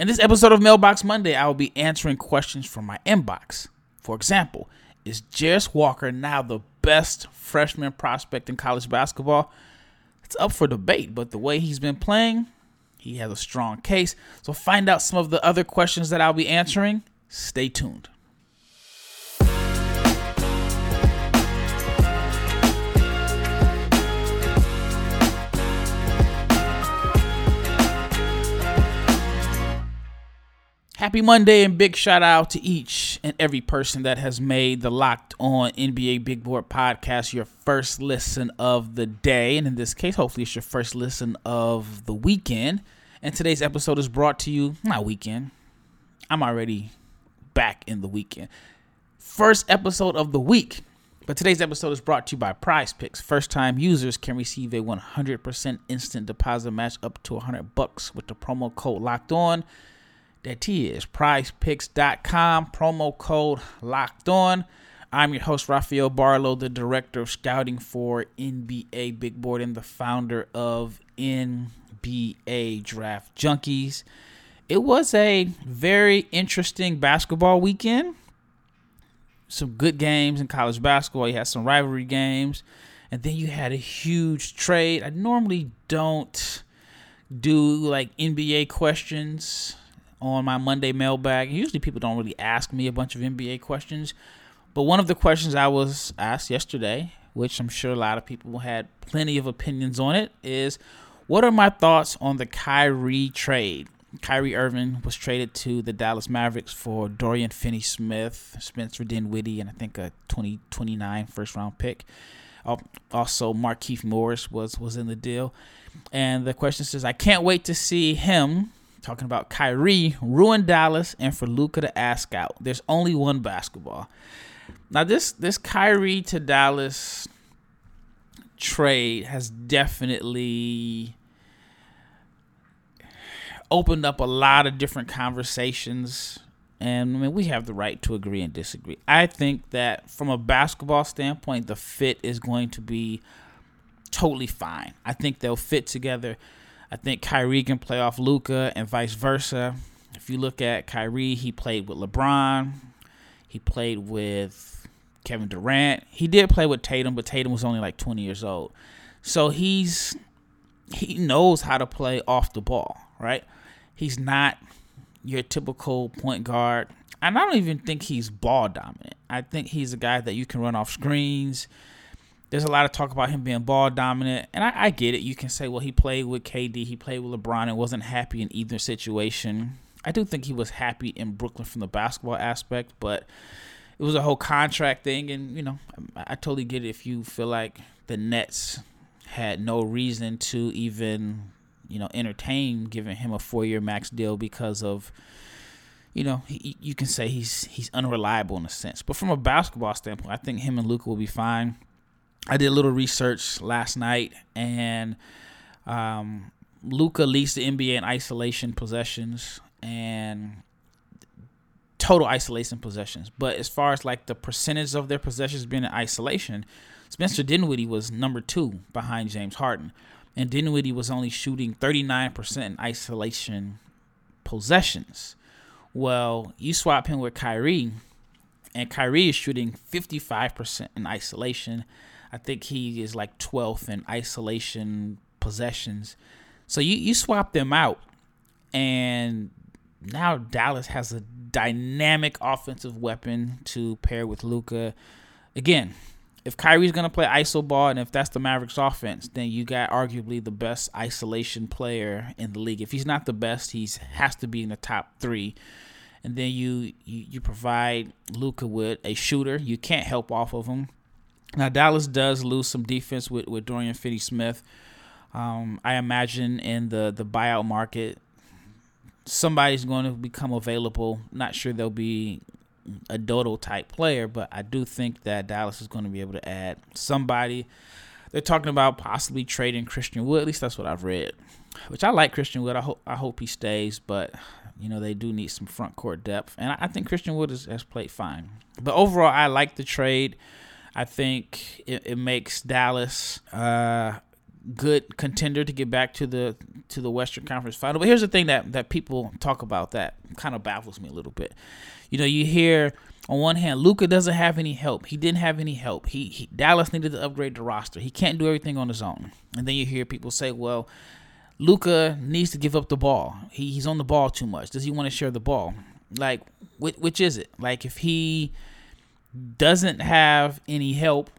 In this episode of Mailbox Monday, I will be answering questions from my inbox. For example, is Jarace Walker now the best freshman prospect in college basketball? It's up for debate, but the way he's been playing, he has a strong case. So find out some of the other questions that I'll be answering. Stay tuned. Happy Monday and big shout out to each and every person that has made the Locked On NBA Big Board podcast your first listen of the day. And in this case, hopefully it's your first listen of the weekend. And today's episode is brought to you, not weekend. I'm already back in the weekend. First episode of the week. But today's episode is brought to you by PrizePicks. First-time users can receive a 100% instant deposit match up to $100 with the promo code Locked On. That is PrizePicks.com, promo code Locked On. I'm your host, Rafael Barlow, the director of scouting for NBA Big Board and the founder of NBA Draft Junkies. It was a very interesting basketball weekend. Some good games in college basketball. You had some rivalry games. And then you had a huge trade. I normally don't do like NBA questions on my Monday mailbag. Usually people don't really ask me a bunch of NBA questions. But one of the questions I was asked yesterday, which I'm sure a lot of people had plenty of opinions on it, is what are my thoughts on the Kyrie trade? Kyrie Irving was traded to the Dallas Mavericks for Dorian Finney-Smith, Spencer Dinwiddie, and I think a 2029 first-round pick. Also, Markieff Morris was in the deal. And the question says, I can't wait to see him, talking about Kyrie, ruin Dallas and for Luka to ask out. There's only one basketball. Now, this Kyrie to Dallas trade has definitely opened up a lot of different conversations. And I mean, we have the right to agree and disagree. I think that from a basketball standpoint, the fit is going to be totally fine. I think they'll fit together. I think Kyrie can play off Luka and vice versa. If you look at Kyrie, he played with LeBron. He played with Kevin Durant. He did play with Tatum, but Tatum was only like 20 years old. So he knows how to play off the ball, right? He's not your typical point guard. And I don't even think he's ball dominant. I think he's a guy that you can run off screens. There's a lot of talk about him being ball dominant, and I get it. You can say, well, he played with KD, he played with LeBron, and wasn't happy in either situation. I do think he was happy in Brooklyn from the basketball aspect, but it was a whole contract thing, and, you know, I totally get it if you feel like the Nets had no reason to even, you know, entertain giving him a 4-year max deal because of, you know, you can say he's unreliable in a sense. But from a basketball standpoint, I think him and Luka will be fine. I did a little research last night, and Luka leads the NBA in isolation possessions and total isolation possessions. But as far as like the percentage of their possessions being in isolation, Spencer Dinwiddie was number 2 behind James Harden, and Dinwiddie was only shooting 39% in isolation possessions. Well, you swap him with Kyrie, and Kyrie is shooting 55% in isolation. I think he is like 12th in isolation possessions. So you swap them out, and now Dallas has a dynamic offensive weapon to pair with Luka. Again, if Kyrie's going to play iso ball, and if that's the Mavericks offense, then you got arguably the best isolation player in the league. If he's not the best, he has to be in the top 3. And then you provide Luka with a shooter. You can't help off of him. Now, Dallas does lose some defense with Dorian Finney-Smith. I imagine in the buyout market, somebody's going to become available. Not sure they'll be a Dodo-type player, but I do think that Dallas is going to be able to add somebody. They're talking about possibly trading Christian Wood. At least that's what I've read, which I like Christian Wood. I hope he stays, but you know, they do need some front court depth, and I think Christian Wood has played fine. But overall, I like the trade. I think it makes Dallas good contender to get back to the Western Conference Final. But here's the thing that people talk about that kind of baffles me a little bit. You know, you hear on one hand, Luka doesn't have any help. He didn't have any help. He Dallas needed to upgrade the roster. He can't do everything on his own. And then you hear people say, well, Luka needs to give up the ball. He's on the ball too much. Does he want to share the ball? Like, which is it? Like, if he doesn't have any help,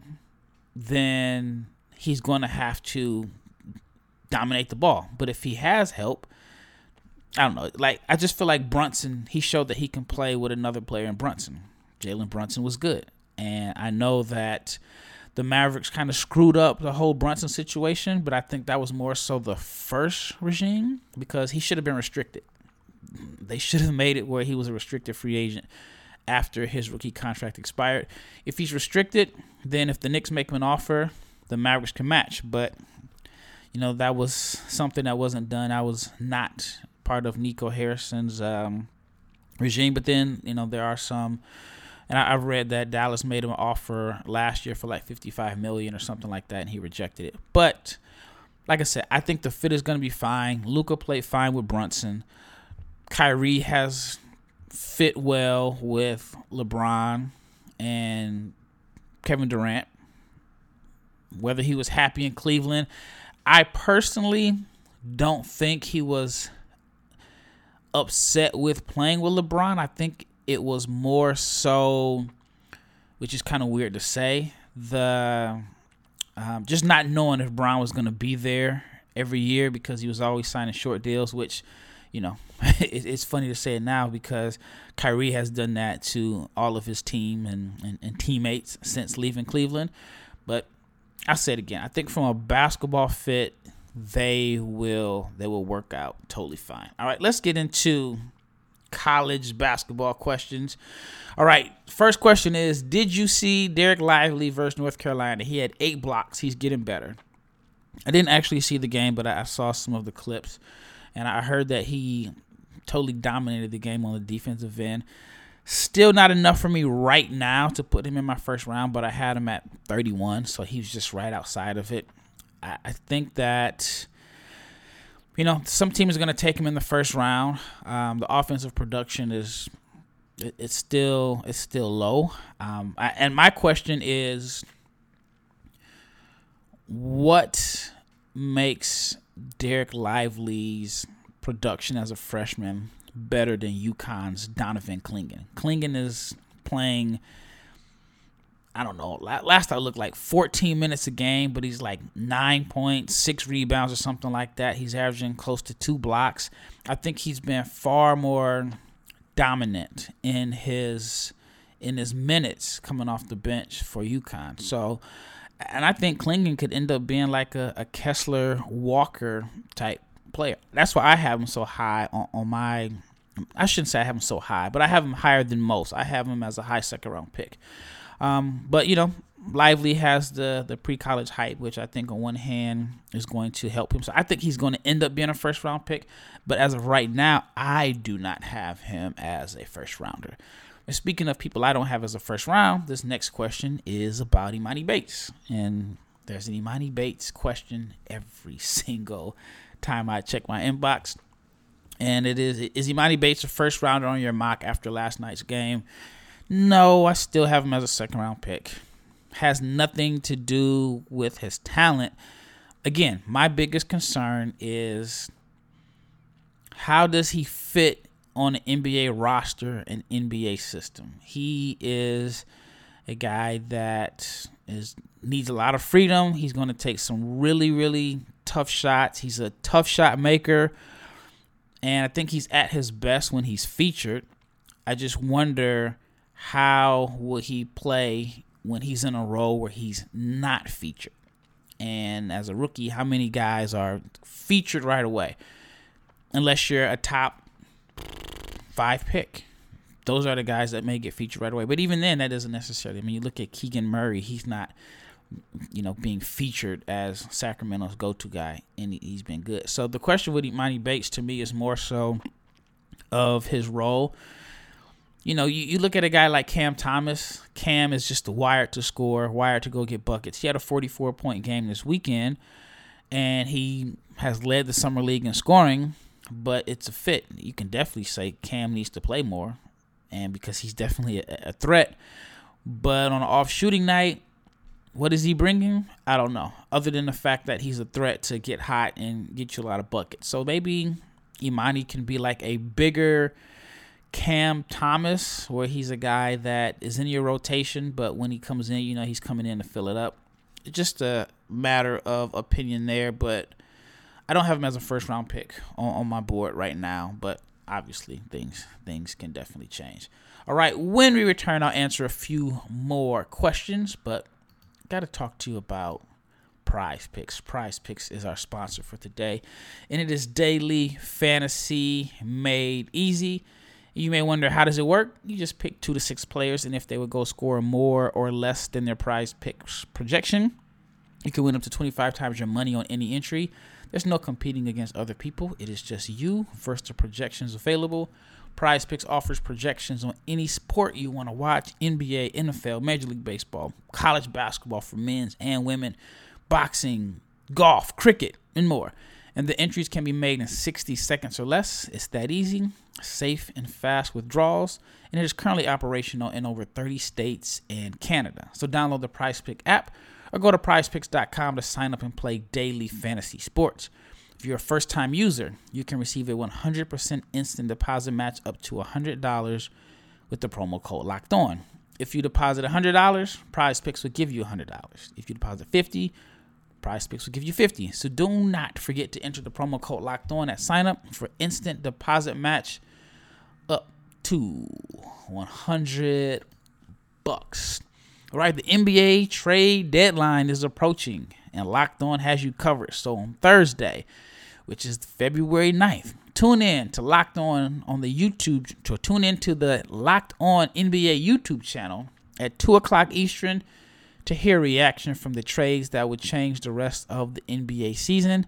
then he's going to have to dominate the ball. But if he has help, I don't know. Like, I just feel like Brunson, he showed that he can play with another player in Brunson. Jalen Brunson was good. And I know that the Mavericks kind of screwed up the whole Brunson situation, but I think that was more so the first regime because he should have been restricted. They should have made it where he was a restricted free agent after his rookie contract expired. If he's restricted, then if the Knicks make him an offer, the Mavericks can match. But, you know, that was something that wasn't done. I was not part of Nico Harrison's regime. But then, you know, there are some, and I've read that Dallas made him an offer last year for like $55 million or something like that, and he rejected it. But, like I said, I think the fit is going to be fine. Luka played fine with Brunson. Kyrie has fit well with LeBron and Kevin Durant. Whether he was happy in Cleveland, I personally don't think he was upset with playing with LeBron. I think it was more so, which is kind of weird to say, the just not knowing if Brown was going to be there every year because he was always signing short deals, which, you know, it's funny to say it now because Kyrie has done that to all of his team and teammates since leaving Cleveland. But I'll say it again. I think from a basketball fit, they will work out totally fine. All right, let's get into college basketball questions. All right, first question is, did you see Dereck Lively versus North Carolina? He had 8 blocks. He's getting better. I didn't actually see the game, but I saw some of the clips, and I heard that he totally dominated the game on the defensive end. Still not enough for me right now to put him in my first round, but I had him at 31, so he was just right outside of it. I think that, you know, some team is going to take him in the first round. The offensive production is it's still low. And my question is, what makes Dereck Lively's production as a freshman better than UConn's Donovan Clingan? Clingan is playing, I don't know, last I looked like 14 minutes a game, but he's like 9 points, 6 rebounds or something like that. He's averaging close to 2 blocks. I think he's been far more dominant in his minutes coming off the bench for UConn. So, and I think Clingan could end up being like a Kessler Walker type player. That's why I have him so high on my, I shouldn't say I have him so high, but I have him higher than most. I have him as a high second round pick. But, you know, Lively has the pre-college hype, which I think on one hand is going to help him. So I think he's going to end up being a first-round pick. But as of right now, I do not have him as a first-rounder. And speaking of people I don't have as a first round, this next question is about Emoni Bates. And there's an Emoni Bates question every single time I check my inbox. And it is Emoni Bates a first-rounder on your mock after last night's game? No, I still have him as a second-round pick. Has nothing to do with his talent. Again, my biggest concern is how does he fit on an NBA roster and NBA system. He is a guy that needs a lot of freedom. He's going to take some really, really tough shots. He's a tough shot maker, and I think he's at his best when he's featured. I just wonder, how will he play when he's in a role where he's not featured? And as a rookie, how many guys are featured right away? Unless you're a top 5 pick. Those are the guys that may get featured right away. But even then, that doesn't necessarily. I mean, you look at Keegan Murray. He's not, you know, being featured as Sacramento's go-to guy, and he's been good. So the question with Emoni Bates to me is more so of his role. You know, you look at a guy like Cam Thomas. Cam is just wired to score, wired to go get buckets. He had a 44-point game this weekend, and he has led the summer league in scoring, but it's a fit. You can definitely say Cam needs to play more, and because he's definitely a threat. But on an off shooting night, what is he bringing? I don't know, other than the fact that he's a threat to get hot and get you a lot of buckets. So maybe Emoni can be like a bigger Cam Thomas, where he's a guy that is in your rotation, but when he comes in, you know he's coming in to fill it up. It's just a matter of opinion there, but I don't have him as a first-round pick on my board right now, but obviously things can definitely change. All right, when we return, I'll answer a few more questions, but got to talk to you about PrizePicks. PrizePicks is our sponsor for today, and it is daily fantasy made easy. You may wonder, how does it work? You just pick 2 to 6 players, and if they would go score more or less than their PrizePicks projection, you can win up to 25 times your money on any entry. There's no competing against other people. It is just you versus the projections available. PrizePicks offers projections on any sport you want to watch: NBA, NFL, Major League Baseball, college basketball for men's and women, boxing, golf, cricket, and more. And the entries can be made in 60 seconds or less. It's that easy, safe, and fast withdrawals. And it is currently operational in over 30 states and Canada. So download the PrizePicks app or go to PrizePicks.com to sign up and play daily fantasy sports. If you're a first-time user, you can receive a 100% instant deposit match up to $100 with the promo code Locked On. If you deposit $100, PrizePicks will give you $100. If you deposit $50, PrizePicks will give you $50. So do not forget to enter the promo code Locked On at sign up for instant deposit match up to $100. All right, the NBA trade deadline is approaching, and Locked On has you covered. So on Thursday, which is February 9th, tune in to the Locked On NBA YouTube channel at 2 o'clock Eastern to hear reaction from the trades that would change the rest of the NBA season,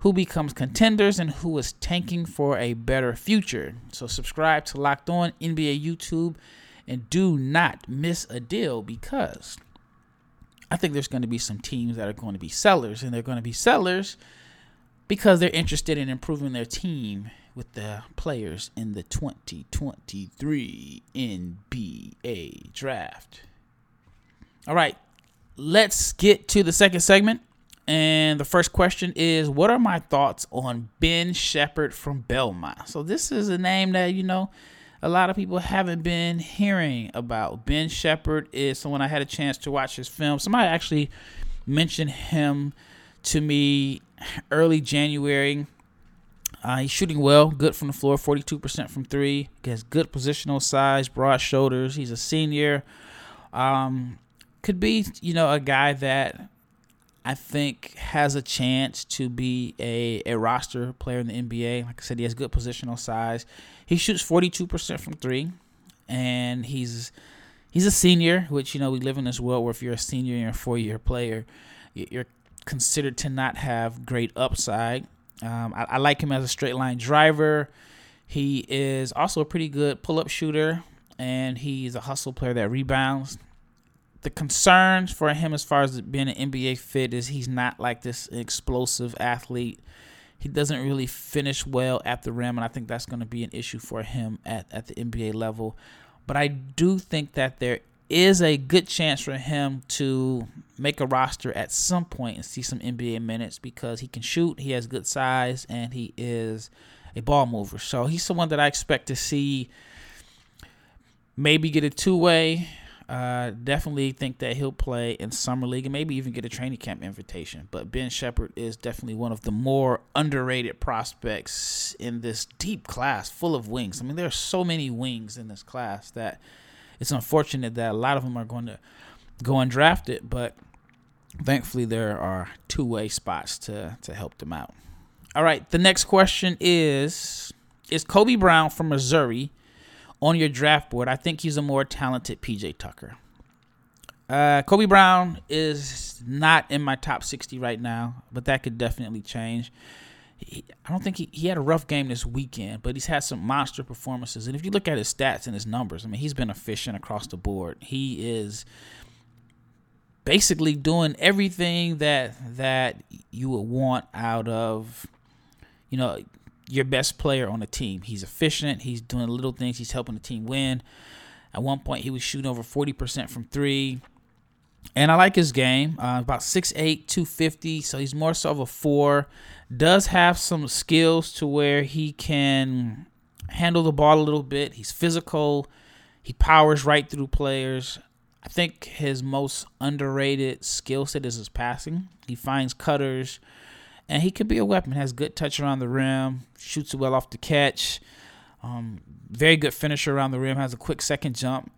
who becomes contenders, and who is tanking for a better future. So subscribe to Locked On NBA YouTube and do not miss a deal, because I think there's going to be some teams that are going to be sellers, and they're going to be sellers because they're interested in improving their team with the players in the 2023 NBA Draft. All right, let's get to the second segment. And the first question is, what are my thoughts on Ben Sheppard from Belmont? So this is a name that, a lot of people haven't been hearing about. Ben Sheppard is someone I had a chance to watch his film. Somebody actually mentioned him to me early January. He's shooting well, good from the floor, 42% from three. He has good positional size, broad shoulders. He's a senior. Could be, a guy that I think has a chance to be a roster player in the NBA. Like I said, he has good positional size. He shoots 42% from three, and he's a senior, which, we live in this world where if you're a senior and you're a four-year player, you're considered to not have great upside. I like him as a straight-line driver. He is also a pretty good pull-up shooter, and he's a hustle player that rebounds. The concerns for him as far as being an NBA fit is he's not like this explosive athlete. He doesn't really finish well at the rim, and I think that's going to be an issue for him at the NBA level. But I do think that there is a good chance for him to make a roster at some point and see some NBA minutes, because he can shoot, he has good size, and he is a ball mover. So he's someone that I expect to see maybe get a two-way. Definitely think that he'll play in summer league and maybe even get a training camp invitation. But Ben Sheppard is definitely one of the more underrated prospects in this deep class full of wings. I mean, there are so many wings in this class that it's unfortunate that a lot of them are going to go undrafted. But thankfully, there are two-way spots to help them out. All right, the next question is Kobe Brown from Missouri on your draft board? I think he's a more talented PJ Tucker. Kobe Brown is not in my top 60 right now, but that could definitely change. I don't think he had a rough game this weekend, but he's had some monster performances. And if you look at his stats and his numbers, I mean, he's been efficient across the board. He is basically doing everything that you would want out of, your best player on the team. He's efficient. He's doing little things. He's helping the team win. At one point, he was shooting over 40% from three. And I like his game. About 6'8", 250, so he's more so of a four. Does have some skills to where he can handle the ball a little bit. He's physical. He powers right through players. I think his most underrated skill set is his passing. He finds cutters, and he could be a weapon. Has good touch around the rim, shoots well off the catch. Very good finisher around the rim, has a quick second jump.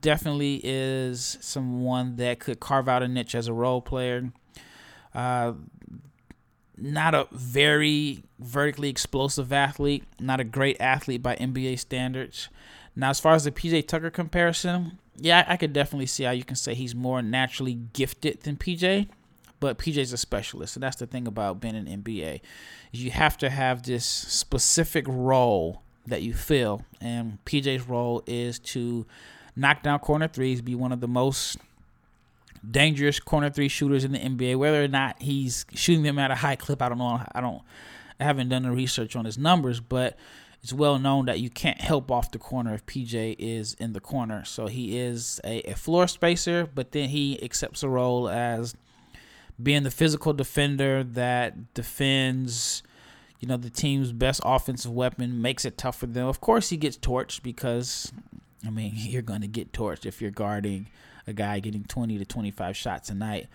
Definitely is someone that could carve out a niche as a role player. Not a very vertically explosive athlete. Not a great athlete by NBA standards. Now, as far as the PJ Tucker comparison, yeah, I could definitely see how you can say he's more naturally gifted than PJ. But PJ's a specialist, and that's the thing about being an NBA. You have to have this specific role that you fill, and PJ's role is to knock down corner threes, be one of the most dangerous corner three shooters in the NBA. Whether or not he's shooting them at a high clip, I don't know. I haven't done the research on his numbers, but it's well known that you can't help off the corner if PJ is in the corner. So he is a floor spacer, but then he accepts a role as being the physical defender that defends, the team's best offensive weapon, makes it tough for them. Of course, he gets torched because, you're going to get torched if you're guarding a guy getting 20 to 25 shots a night.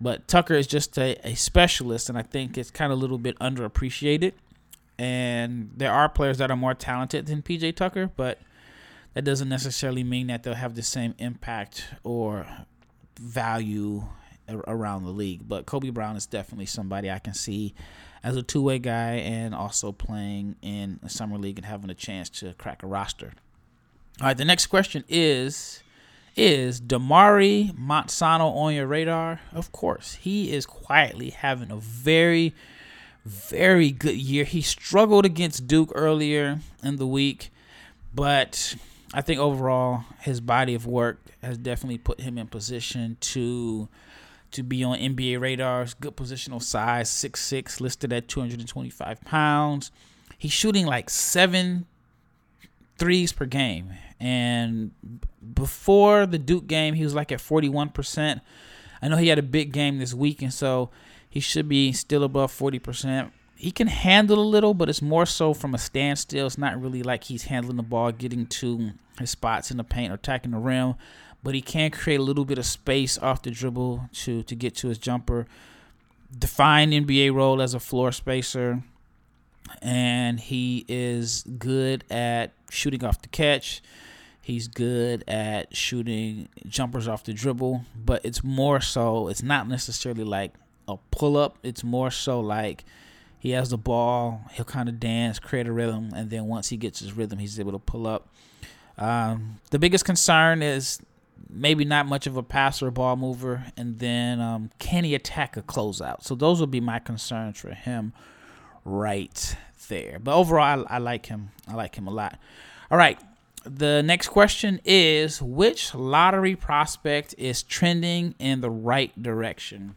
But Tucker is just a specialist, and I think it's kind of a little bit underappreciated. And there are players that are more talented than PJ Tucker, but that doesn't necessarily mean that they'll have the same impact or value around the league. But Kobe Brown is definitely somebody I can see as a two-way guy and also playing in the summer league and having a chance to crack a roster. All right, the next question is Damari Monsano on your radar? Of course. He is quietly having a very, very good year. He struggled against Duke earlier in the week, but I think overall his body of work has definitely put him in position to be on NBA radars. Good positional size, 6'6", listed at 225 pounds. He's shooting like 7 threes per game. And before the Duke game, he was like at 41%. I know he had a big game this week, and so he should be still above 40%. He can handle a little, but it's more so from a standstill. It's not really like he's handling the ball, getting to his spots in the paint or attacking the rim. But he can create a little bit of space off the dribble to get to his jumper. Define NBA role as a floor spacer. And he is good at shooting off the catch. He's good at shooting jumpers off the dribble. But it's more so, it's not necessarily like a pull-up. It's more so like he has the ball, he'll kind of dance, create a rhythm, and then once he gets his rhythm, he's able to pull up. The biggest concern is maybe not much of a passer, ball mover, and then can he attack a closeout? So those would be my concerns for him right there. But overall, I like him. I like him a lot. All right, the next question is, which lottery prospect is trending in the right direction?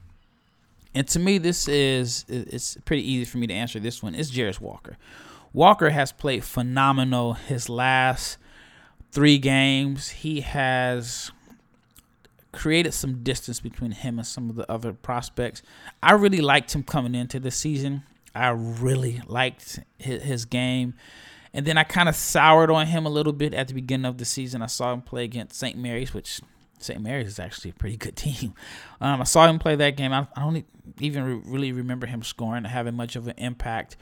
And to me, it's pretty easy for me to answer this one. It's Jarace Walker. Walker has played phenomenal his last 3 games. He has created some distance between him and some of the other prospects. I really liked him coming into the season. I really liked his game. And then I kind of soured on him a little bit at the beginning of the season. I saw him play against St. Mary's, which St. Mary's is actually a pretty good team. I saw him play that game. I don't even really remember him scoring or having much of an impact.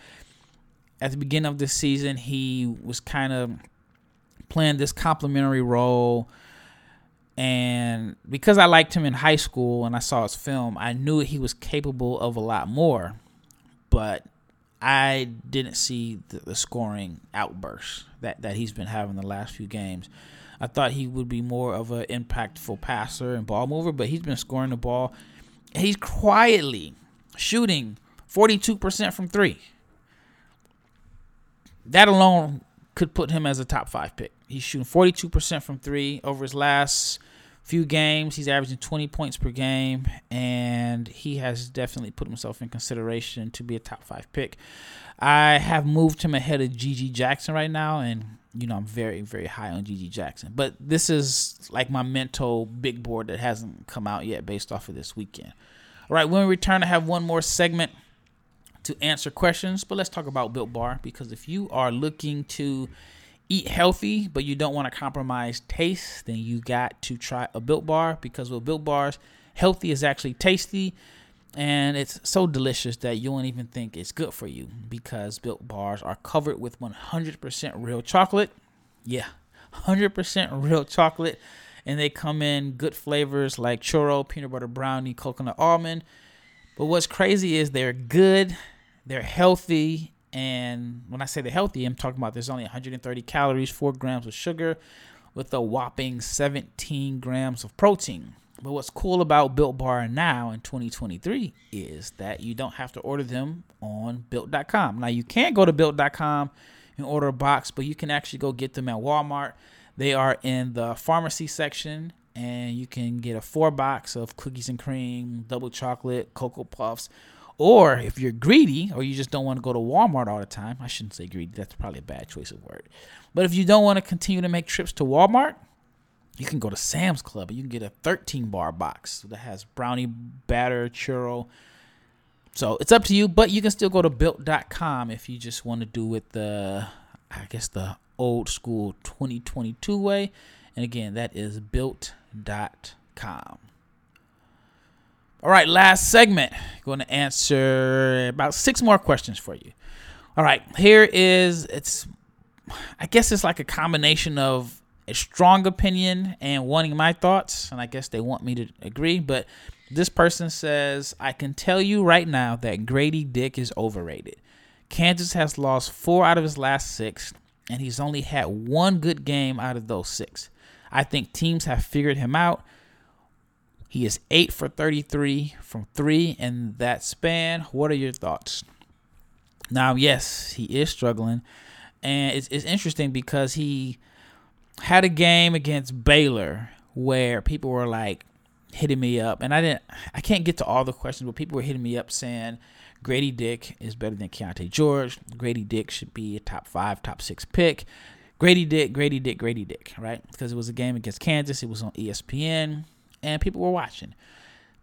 At the beginning of the season, he was kind of playing this complimentary role. And because I liked him in high school and I saw his film, I knew he was capable of a lot more. But I didn't see the scoring outburst that he's been having the last few games. I thought he would be more of an impactful passer and ball mover, but he's been scoring the ball. He's quietly shooting 42% from three. That alone could put him as a top 5 pick. He's shooting 42% from three over his last few games. He's averaging 20 points per game, and he has definitely put himself in consideration to be a top five pick. I have moved him ahead of GG Jackson right now, and I'm very, very high on GG Jackson. But this is like my mental big board that hasn't come out yet based off of this weekend. All right, when we return, I have one more segment to answer questions, but let's talk about Built Bar, because if you are looking to eat healthy but you don't want to compromise taste, then you got to try a Built Bar, because with Built Bars, healthy is actually tasty, and it's so delicious that you won't even think it's good for you, because Built Bars are covered with 100% real chocolate. Yeah, 100% real chocolate, and they come in good flavors like churro, peanut butter brownie, coconut almond. But what's crazy is they're good, they're healthy, and when I say they're healthy, I'm talking about there's only 130 calories, 4 grams of sugar, with a whopping 17 grams of protein. But what's cool about Built Bar now in 2023 is that you don't have to order them on Built.com. Now, you can go to Built.com and order a box, but you can actually go get them at Walmart. They are in the pharmacy section, and you can get a 4-box of cookies and cream, double chocolate, Cocoa Puffs. Or if you're greedy, or you just don't want to go to Walmart all the time — I shouldn't say greedy, that's probably a bad choice of word — but if you don't want to continue to make trips to Walmart, you can go to Sam's Club and you can get a 13-bar box that has brownie batter, churro. So it's up to you, but you can still go to Built.com if you just want to do it the old school 2022 way. And again, that is Built.com. All right, last segment. I'm going to answer about 6 more questions for you. All right, it's like a combination of a strong opinion and wanting my thoughts, and I guess they want me to agree, but this person says, I can tell you right now that Grady Dick is overrated. Kansas has lost 4 out of his last 6, and he's only had 1 good game out of those 6. I think teams have figured him out. He is 8 for 33 from 3 in that span. What are your thoughts? Now, yes, he is struggling. And it's interesting because he had a game against Baylor where people were like hitting me up. And I can't get to all the questions, but people were hitting me up saying Grady Dick is better than Keyonte George. Grady Dick should be a top 5, top 6 pick. Grady Dick, right? Because it was a game against Kansas. It was on ESPN. And people were watching.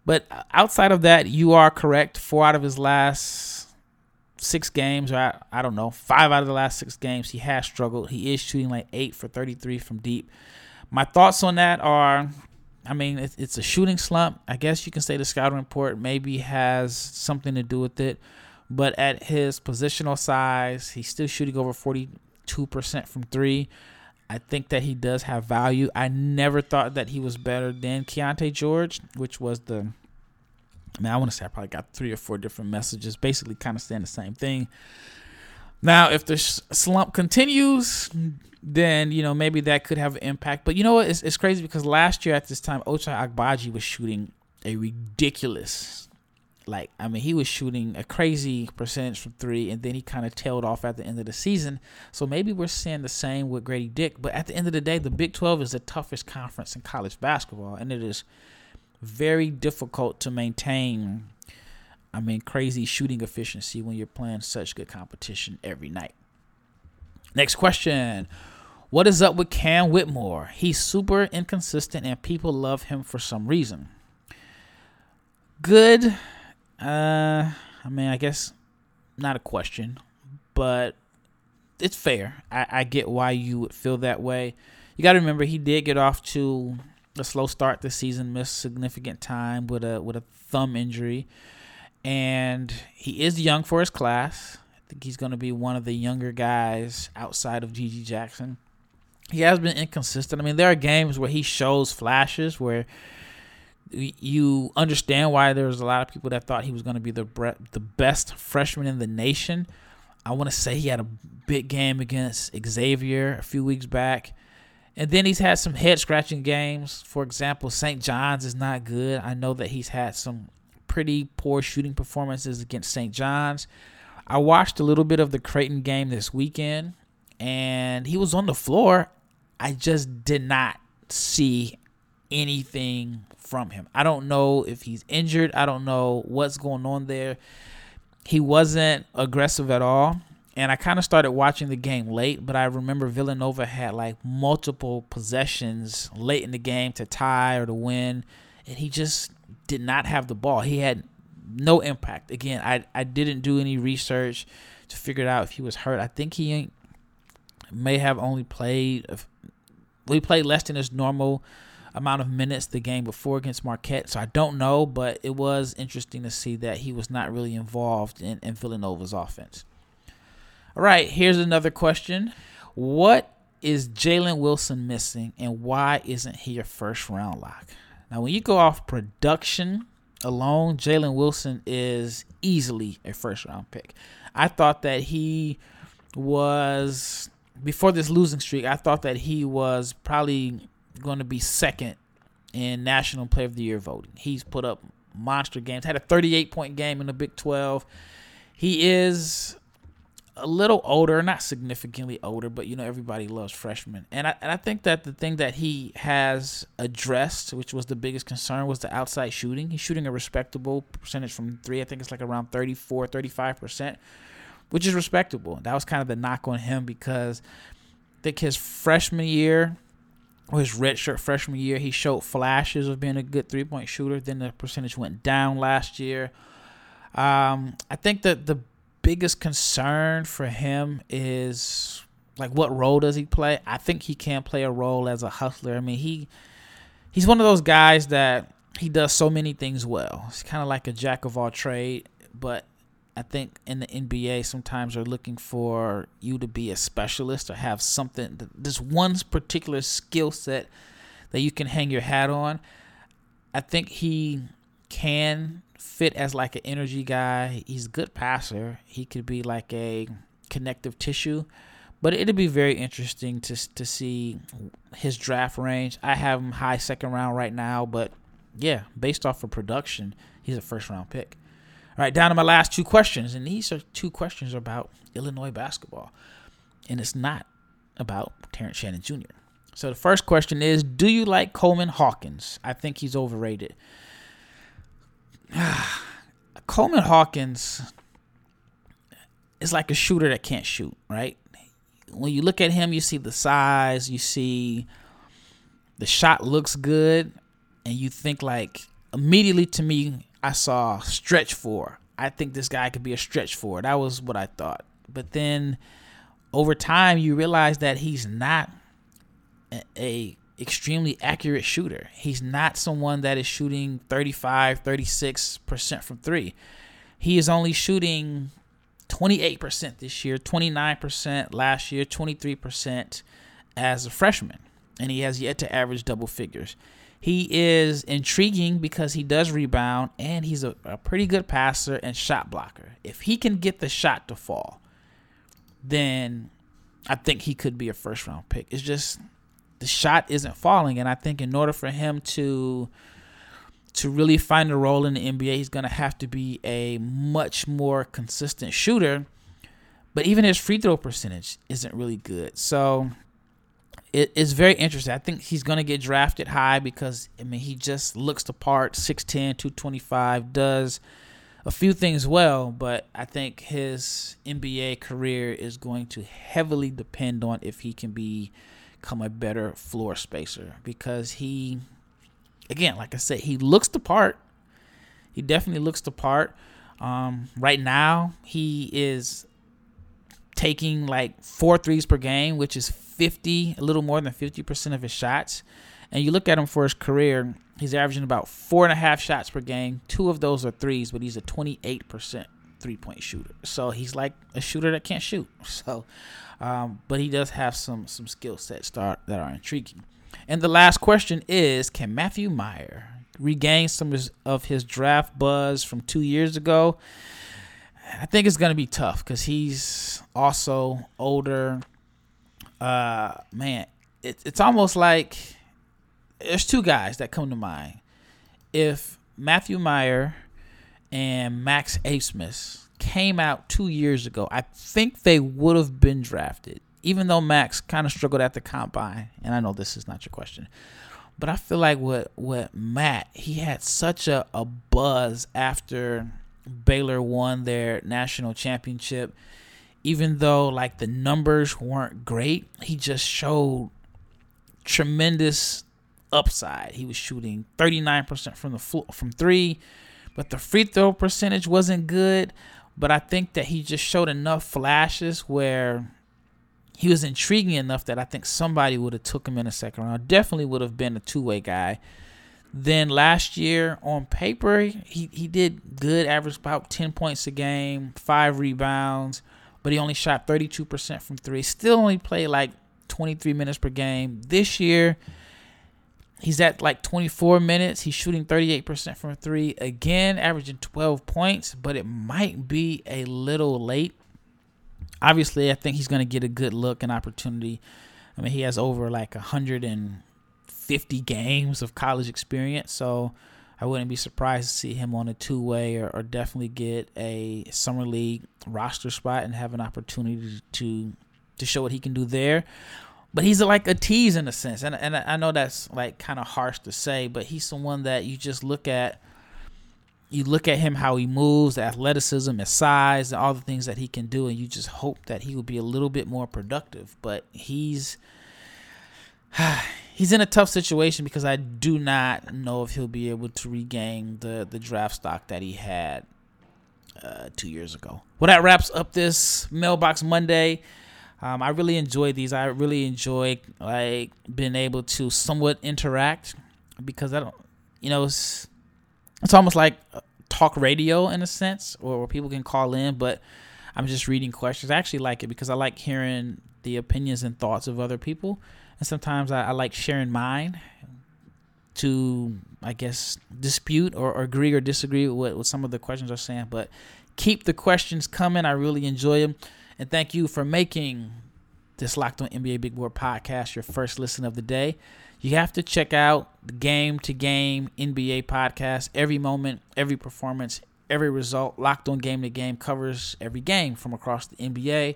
But outside of that, you are correct. 4 out of his last 6 games, or 5 out of the last 6 games, he has struggled. He is shooting like 8 for 33 from deep. My thoughts on that are, it's a shooting slump. I guess you can say the scouting report maybe has something to do with it. But at his positional size, he's still shooting over 42% from 3. I think that he does have value. I never thought that he was better than Keyonte George, which was I want to say I probably got 3 or 4 different messages basically kind of saying the same thing. Now, if the slump continues, then, maybe that could have an impact. But you know what? It's crazy because last year at this time, Ochai Ajayi was shooting a ridiculous, he was shooting a crazy percentage from 3, and then he kind of tailed off at the end of the season. So maybe we're seeing the same with Grady Dick. But at the end of the day, the Big 12 is the toughest conference in college basketball, and it is very difficult to maintain, crazy shooting efficiency when you're playing such good competition every night. Next question. What is up with Cam Whitmore? He's super inconsistent, and people love him for some reason. Good. I guess not a question, but it's fair. I get why you would feel that way. You got to remember, he did get off to a slow start this season, missed significant time with a thumb injury, and he is young for his class. I think he's going to be one of the younger guys outside of GG Jackson. He has been inconsistent. There are games where he shows flashes where you understand why there was a lot of people that thought he was going to be the best freshman in the nation. I want to say he had a big game against Xavier a few weeks back. And then he's had some head-scratching games. For example, St. John's is not good. I know that he's had some pretty poor shooting performances against St. John's. I watched a little bit of the Creighton game this weekend, and he was on the floor. I just did not see anything from him. I don't know if he's injured. I don't know what's going on there. He wasn't aggressive at all. And I kind of started watching the game late, but I remember Villanova had like multiple possessions late in the game to tie or to win, and he just did not have the ball. He had no impact. Again, I didn't do any research to figure out if he was hurt. I think he may have only played less than his normal amount of minutes the game before against Marquette, so I don't know, but it was interesting to see that he was not really involved in Villanova's offense. All right, here's another question. What is Jalen Wilson missing, and why isn't he a first-round lock? Now, when you go off production alone, Jalen Wilson is easily a first-round pick. I thought that he was, before this losing streak, I thought that he was probably going to be second in National Player of the Year voting. He's put up monster games. Had a 38-point game in the Big 12. He is a little older, not significantly older, but you know, everybody loves freshmen. And I think that the thing that he has addressed, which was the biggest concern, was the outside shooting. He's shooting a respectable percentage from three. I think it's like around 34, 35%, which is respectable. That was kind of the knock on him because I think his freshman year or his redshirt freshman year, he showed flashes of being a good three-point shooter. Then the percentage went down last year. I think that the biggest concern for him is like what role does he play? I think he can play a role as a hustler. I mean, he's one of those guys that he does so many things well. He's kind of like a jack of all trade, but I think in the NBA sometimes they're looking for you to be a specialist or have something, this one particular skill set that you can hang your hat on. I think he can fit as like an energy guy. He's a good passer. He could be like a connective tissue, but it'd be very interesting to see his draft range. I have him high second round right now, but yeah, based off of production, he's a first round pick. All right, down to my last two questions, and these are two questions about Illinois basketball, and it's not about Terrence Shannon Jr. So the first question is, do you like Coleman Hawkins? I think he's overrated. Coleman Hawkins is like a shooter that can't shoot, right? When you look at him, you see the size, you see the shot looks good, and you think like immediately to me, I saw stretch four. I think this guy could be a stretch four. That was what I thought. But then over time, you realize that he's not a extremely accurate shooter. He's not someone that is shooting 35, 36% from three. He is only shooting 28% this year, 29% last year, 23% as a freshman, and he has yet to average double figures. He is intriguing because he does rebound, and he's a pretty good passer and shot blocker. If he can get the shot to fall, then I think he could be a first-round pick. It's just the shot isn't falling, and I think in order for him to really find a role in the NBA, he's going to have to be a much more consistent shooter. But even his free throw percentage isn't really good, so it's very interesting. I think he's going to get drafted high because, I mean, he just looks the part. 6'10", 225, does a few things well, but I think his NBA career is going to heavily depend on if he can become a better floor spacer, because he, again, like I said, he looks the part. He definitely looks the part. Right now, he is taking like 4 threes per game, which is a little more than 50% of his shots. And you look at him for his career, he's averaging about 4.5 shots per game. 2 of those are threes, but he's a 28% three-point shooter. So he's like a shooter that can't shoot. So but he does have some skill sets that are intriguing. And the last question is, can Matthew Meyer regain some of his draft buzz from 2 years ago? I think it's going to be tough because he's also older. Man, it's almost like there's two guys that come to mind. If Matthew Meyer and Max Absmus came out 2 years ago, I think they would have been drafted, even though Max kind of struggled at the combine. And I know this is not your question, But I feel like with Matt, he had such a buzz after Baylor won their national championship. Even though like the numbers weren't great, he just showed tremendous upside. He was shooting 39% from the floor, from three, but the free throw percentage wasn't good. But I think that he just showed enough flashes where he was intriguing enough that I think somebody would have took him in the second round. Definitely would have been a two-way guy. Then last year on paper, he did good, averaged about 10 points a game, 5 rebounds, but he only shot 32% from three. Still only played like 23 minutes per game. This year, he's at like 24 minutes. He's shooting 38% from three. Again, averaging 12 points, but it might be a little late. Obviously, I think he's going to get a good look and opportunity. I mean, he has over like 150 games of college experience, so I wouldn't be surprised to see him on a two-way or definitely get a summer league roster spot and have an opportunity to show what he can do there. But he's like a tease in a sense, and I know that's like kind of harsh to say, but he's someone that you just look at. You look at him, how he moves, the athleticism, his size, and all the things that he can do, and you just hope that he will be a little bit more productive. But he's in a tough situation because I do not know if he'll be able to regain the draft stock that he had 2 years ago. Well, that wraps up this Mailbox Monday. I really enjoy these. I really enjoy like being able to somewhat interact because I don't, you know, it's almost like talk radio in a sense, or where people can call in. But I'm just reading questions. I actually like it because I like hearing the opinions and thoughts of other people, and sometimes I like sharing mine to, I guess, dispute or agree or disagree with what some of the questions are saying. But keep the questions coming. I really enjoy them. And thank you for making this Locked On NBA Big Board podcast your first listen of the day. You have to check out the Game to Game NBA podcast. Every moment, every performance, every result, Locked On Game to Game covers every game from across the NBA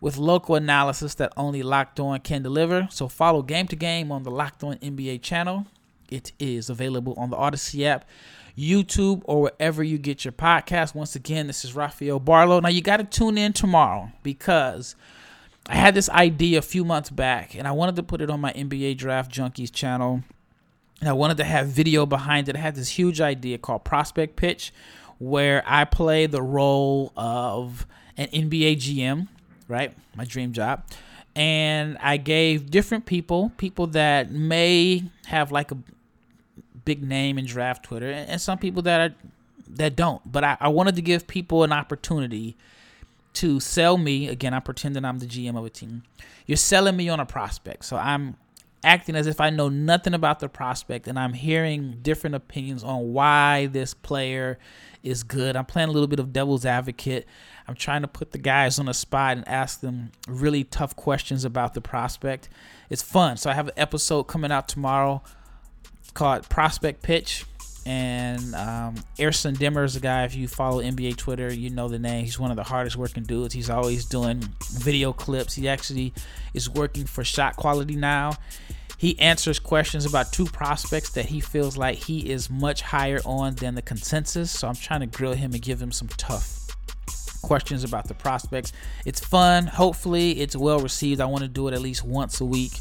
with local analysis that only Locked On can deliver. So follow Game to Game on the Locked On NBA channel. It is available on the Odyssey app, YouTube, or wherever you get your podcast. Once again, this is Rafael Barlow. Now, you got to tune in tomorrow because I had this idea a few months back, and I wanted to put it on my NBA Draft Junkies channel, and I wanted to have video behind it. I had this huge idea called Prospect Pitch, where I play the role of an NBA GM, right? My dream job. And I gave different people that may have like a big name in draft Twitter, and some people that don't. But I wanted to give people an opportunity to sell me. Again, I'm pretending I'm the GM of a team. You're selling me on a prospect. So I'm acting as if I know nothing about the prospect, and I'm hearing different opinions on why this player is good. I'm playing a little bit of devil's advocate. I'm trying to put the guys on the spot and ask them really tough questions about the prospect. It's fun. So I have an episode coming out tomorrow called Prospect Pitch, and Erson Demmer is a guy. If you follow NBA Twitter, you know the name. He's one of the hardest working dudes. He's always doing video clips. He actually is working for Shot Quality now. He answers questions about two prospects that he feels like he is much higher on than the consensus. So I'm trying to grill him and give him some tough questions about the prospects. It's fun. Hopefully it's well received. I want to do it at least once a week.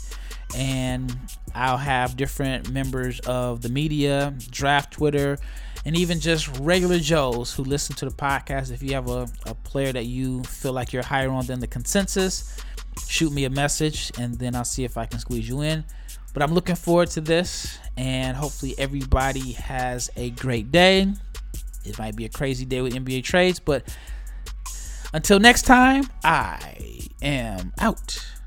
And I'll have different members of the media, draft Twitter, and even just regular Joes who listen to the podcast. If you have a player that you feel like you're higher on than the consensus, shoot me a message, and then I'll see if I can squeeze you in. But I'm looking forward to this, and hopefully everybody has a great day. It might be a crazy day with NBA trades, but until next time, I am out.